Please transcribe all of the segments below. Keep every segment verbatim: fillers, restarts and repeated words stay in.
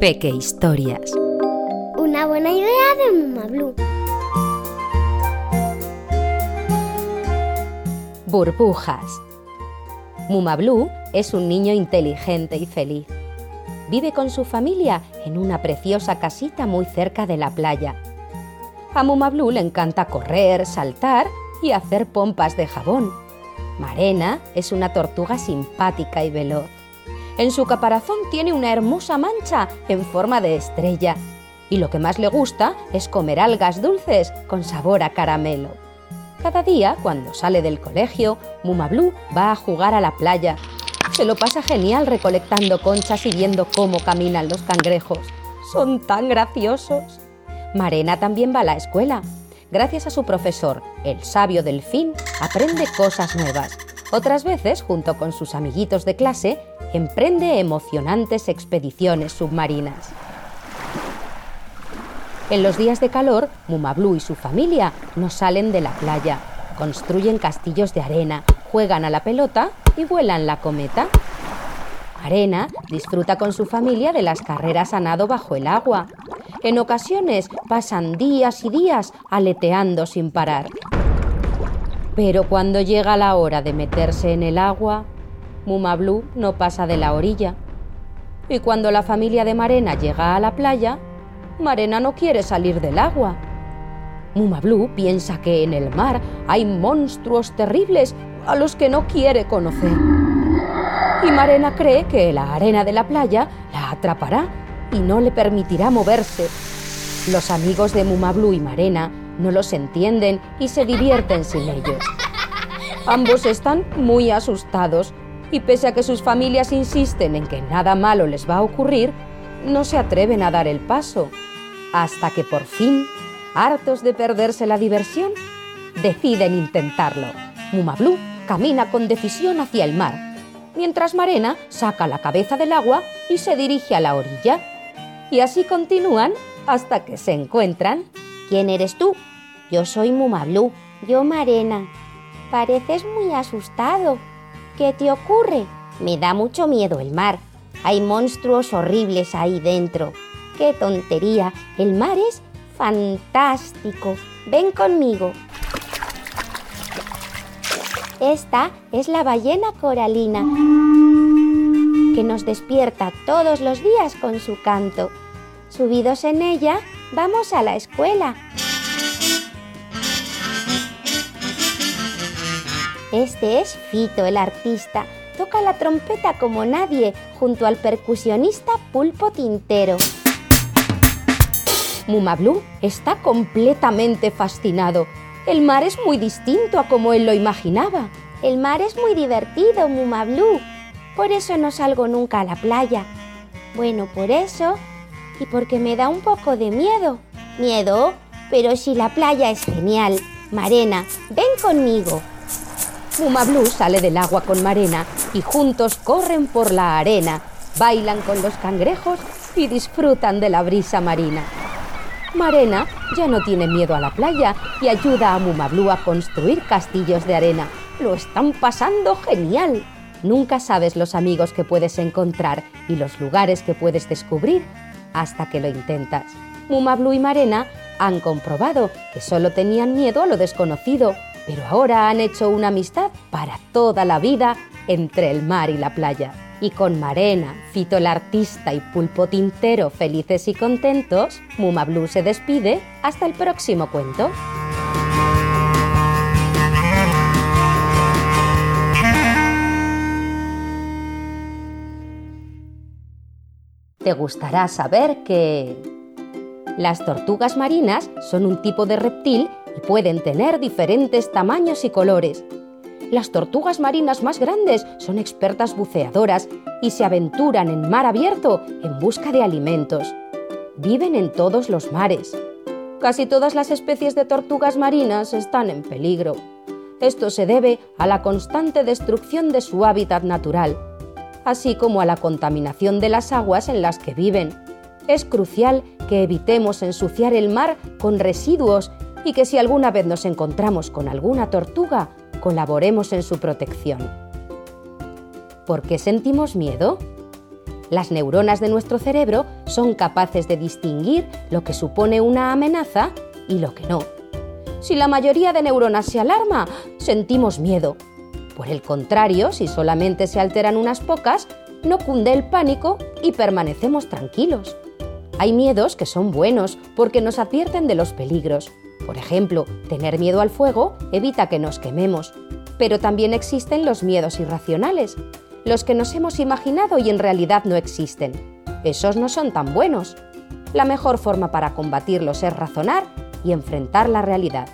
Peque historias. Una buena idea de Mumablue. Burbujas. Mumablue es un niño inteligente y feliz. Vive con su familia en una preciosa casita muy cerca de la playa. A Mumablue le encanta correr, saltar y hacer pompas de jabón. Marena es una tortuga simpática y veloz. En su caparazón tiene una hermosa mancha en forma de estrella y lo que más le gusta es comer algas dulces con sabor a caramelo. Cada día, cuando sale del colegio, Mumablue va a jugar a la playa. Se lo pasa genial recolectando conchas y viendo cómo caminan los cangrejos. ¡Son tan graciosos! Marena también va a la escuela. Gracias a su profesor, el sabio delfín, aprende cosas nuevas. Otras veces, junto con sus amiguitos de clase, emprende emocionantes expediciones submarinas. En los días de calor, Mumablue y su familia no salen de la playa, construyen castillos de arena, juegan a la pelota y vuelan la cometa. Marena disfruta con su familia de las carreras a nado bajo el agua. En ocasiones pasan días y días aleteando sin parar. Pero cuando llega la hora de meterse en el agua, Mumablue no pasa de la orilla. Y cuando la familia de Marena llega a la playa, Marena no quiere salir del agua. Mumablue piensa que en el mar hay monstruos terribles a los que no quiere conocer. Y Marena cree que la arena de la playa la atrapará y no le permitirá moverse. Los amigos de Mumablue y Marena no los entienden y se divierten sin ellos. Ambos están muy asustados y pese a que sus familias insisten en que nada malo les va a ocurrir, no se atreven a dar el paso, hasta que por fin, hartos de perderse la diversión, deciden intentarlo. Mumablue camina con decisión hacia el mar, mientras Marena saca la cabeza del agua y se dirige a la orilla. Y así continúan hasta que se encuentran. ¿Quién eres tú? Yo soy Mumablue. Yo Marena. Pareces muy asustado. ¿Qué te ocurre? Me da mucho miedo el mar. Hay monstruos horribles ahí dentro. ¡Qué tontería! El mar es fantástico. Ven conmigo. Esta es la ballena coralina, que nos despierta todos los días con su canto. Subidos en ella, vamos a la escuela. Este es Fito, el artista. Toca la trompeta como nadie, junto al percusionista Pulpo Tintero. Mumablue está completamente fascinado. El mar es muy distinto a como él lo imaginaba. El mar es muy divertido, Mumablue. Por eso no salgo nunca a la playa. Bueno, por eso... y porque me da un poco de miedo. ¿Miedo? Pero si la playa es genial. Marena, ven conmigo. Mumablue sale del agua con Marena y juntos corren por la arena, bailan con los cangrejos y disfrutan de la brisa marina. Marena ya no tiene miedo a la playa y ayuda a Mumablue a construir castillos de arena. Lo están pasando genial. Nunca sabes los amigos que puedes encontrar y los lugares que puedes descubrir hasta que lo intentas. Mumablue y Marena han comprobado que solo tenían miedo a lo desconocido, pero ahora han hecho una amistad para toda la vida entre el mar y la playa. Y con Marena, Fito el artista y Pulpo Tintero felices y contentos, Mumablue se despide. Hasta el próximo cuento. Te gustará saber que... las tortugas marinas son un tipo de reptil y pueden tener diferentes tamaños y colores. Las tortugas marinas más grandes son expertas buceadoras y se aventuran en mar abierto en busca de alimentos. Viven en todos los mares. Casi todas las especies de tortugas marinas están en peligro. Esto se debe a la constante destrucción de su hábitat natural, así como a la contaminación de las aguas en las que viven. Es crucial que evitemos ensuciar el mar con residuos y que si alguna vez nos encontramos con alguna tortuga, colaboremos en su protección. ¿Por qué sentimos miedo? Las neuronas de nuestro cerebro son capaces de distinguir lo que supone una amenaza y lo que no. Si la mayoría de neuronas se alarma, sentimos miedo. Por el contrario, si solamente se alteran unas pocas, no cunde el pánico y permanecemos tranquilos. Hay miedos que son buenos porque nos advierten de los peligros. Por ejemplo, tener miedo al fuego evita que nos quememos. Pero también existen los miedos irracionales, los que nos hemos imaginado y en realidad no existen. Esos no son tan buenos. La mejor forma para combatirlos es razonar y enfrentar la realidad.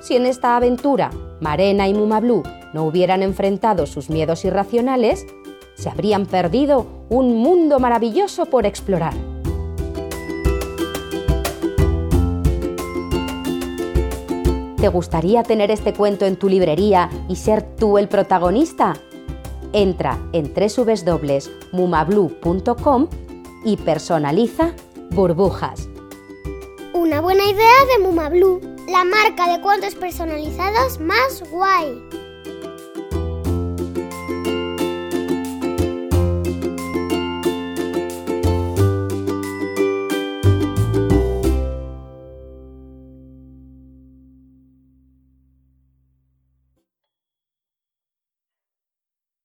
Si en esta aventura Marena y Mumablue no hubieran enfrentado sus miedos irracionales, se habrían perdido un mundo maravilloso por explorar. ¿Te gustaría tener este cuento en tu librería y ser tú el protagonista? Entra en doble u doble u doble u punto mumablue punto com y personaliza burbujas. Una buena idea de Mumablue, la marca de cuentos personalizados más guay.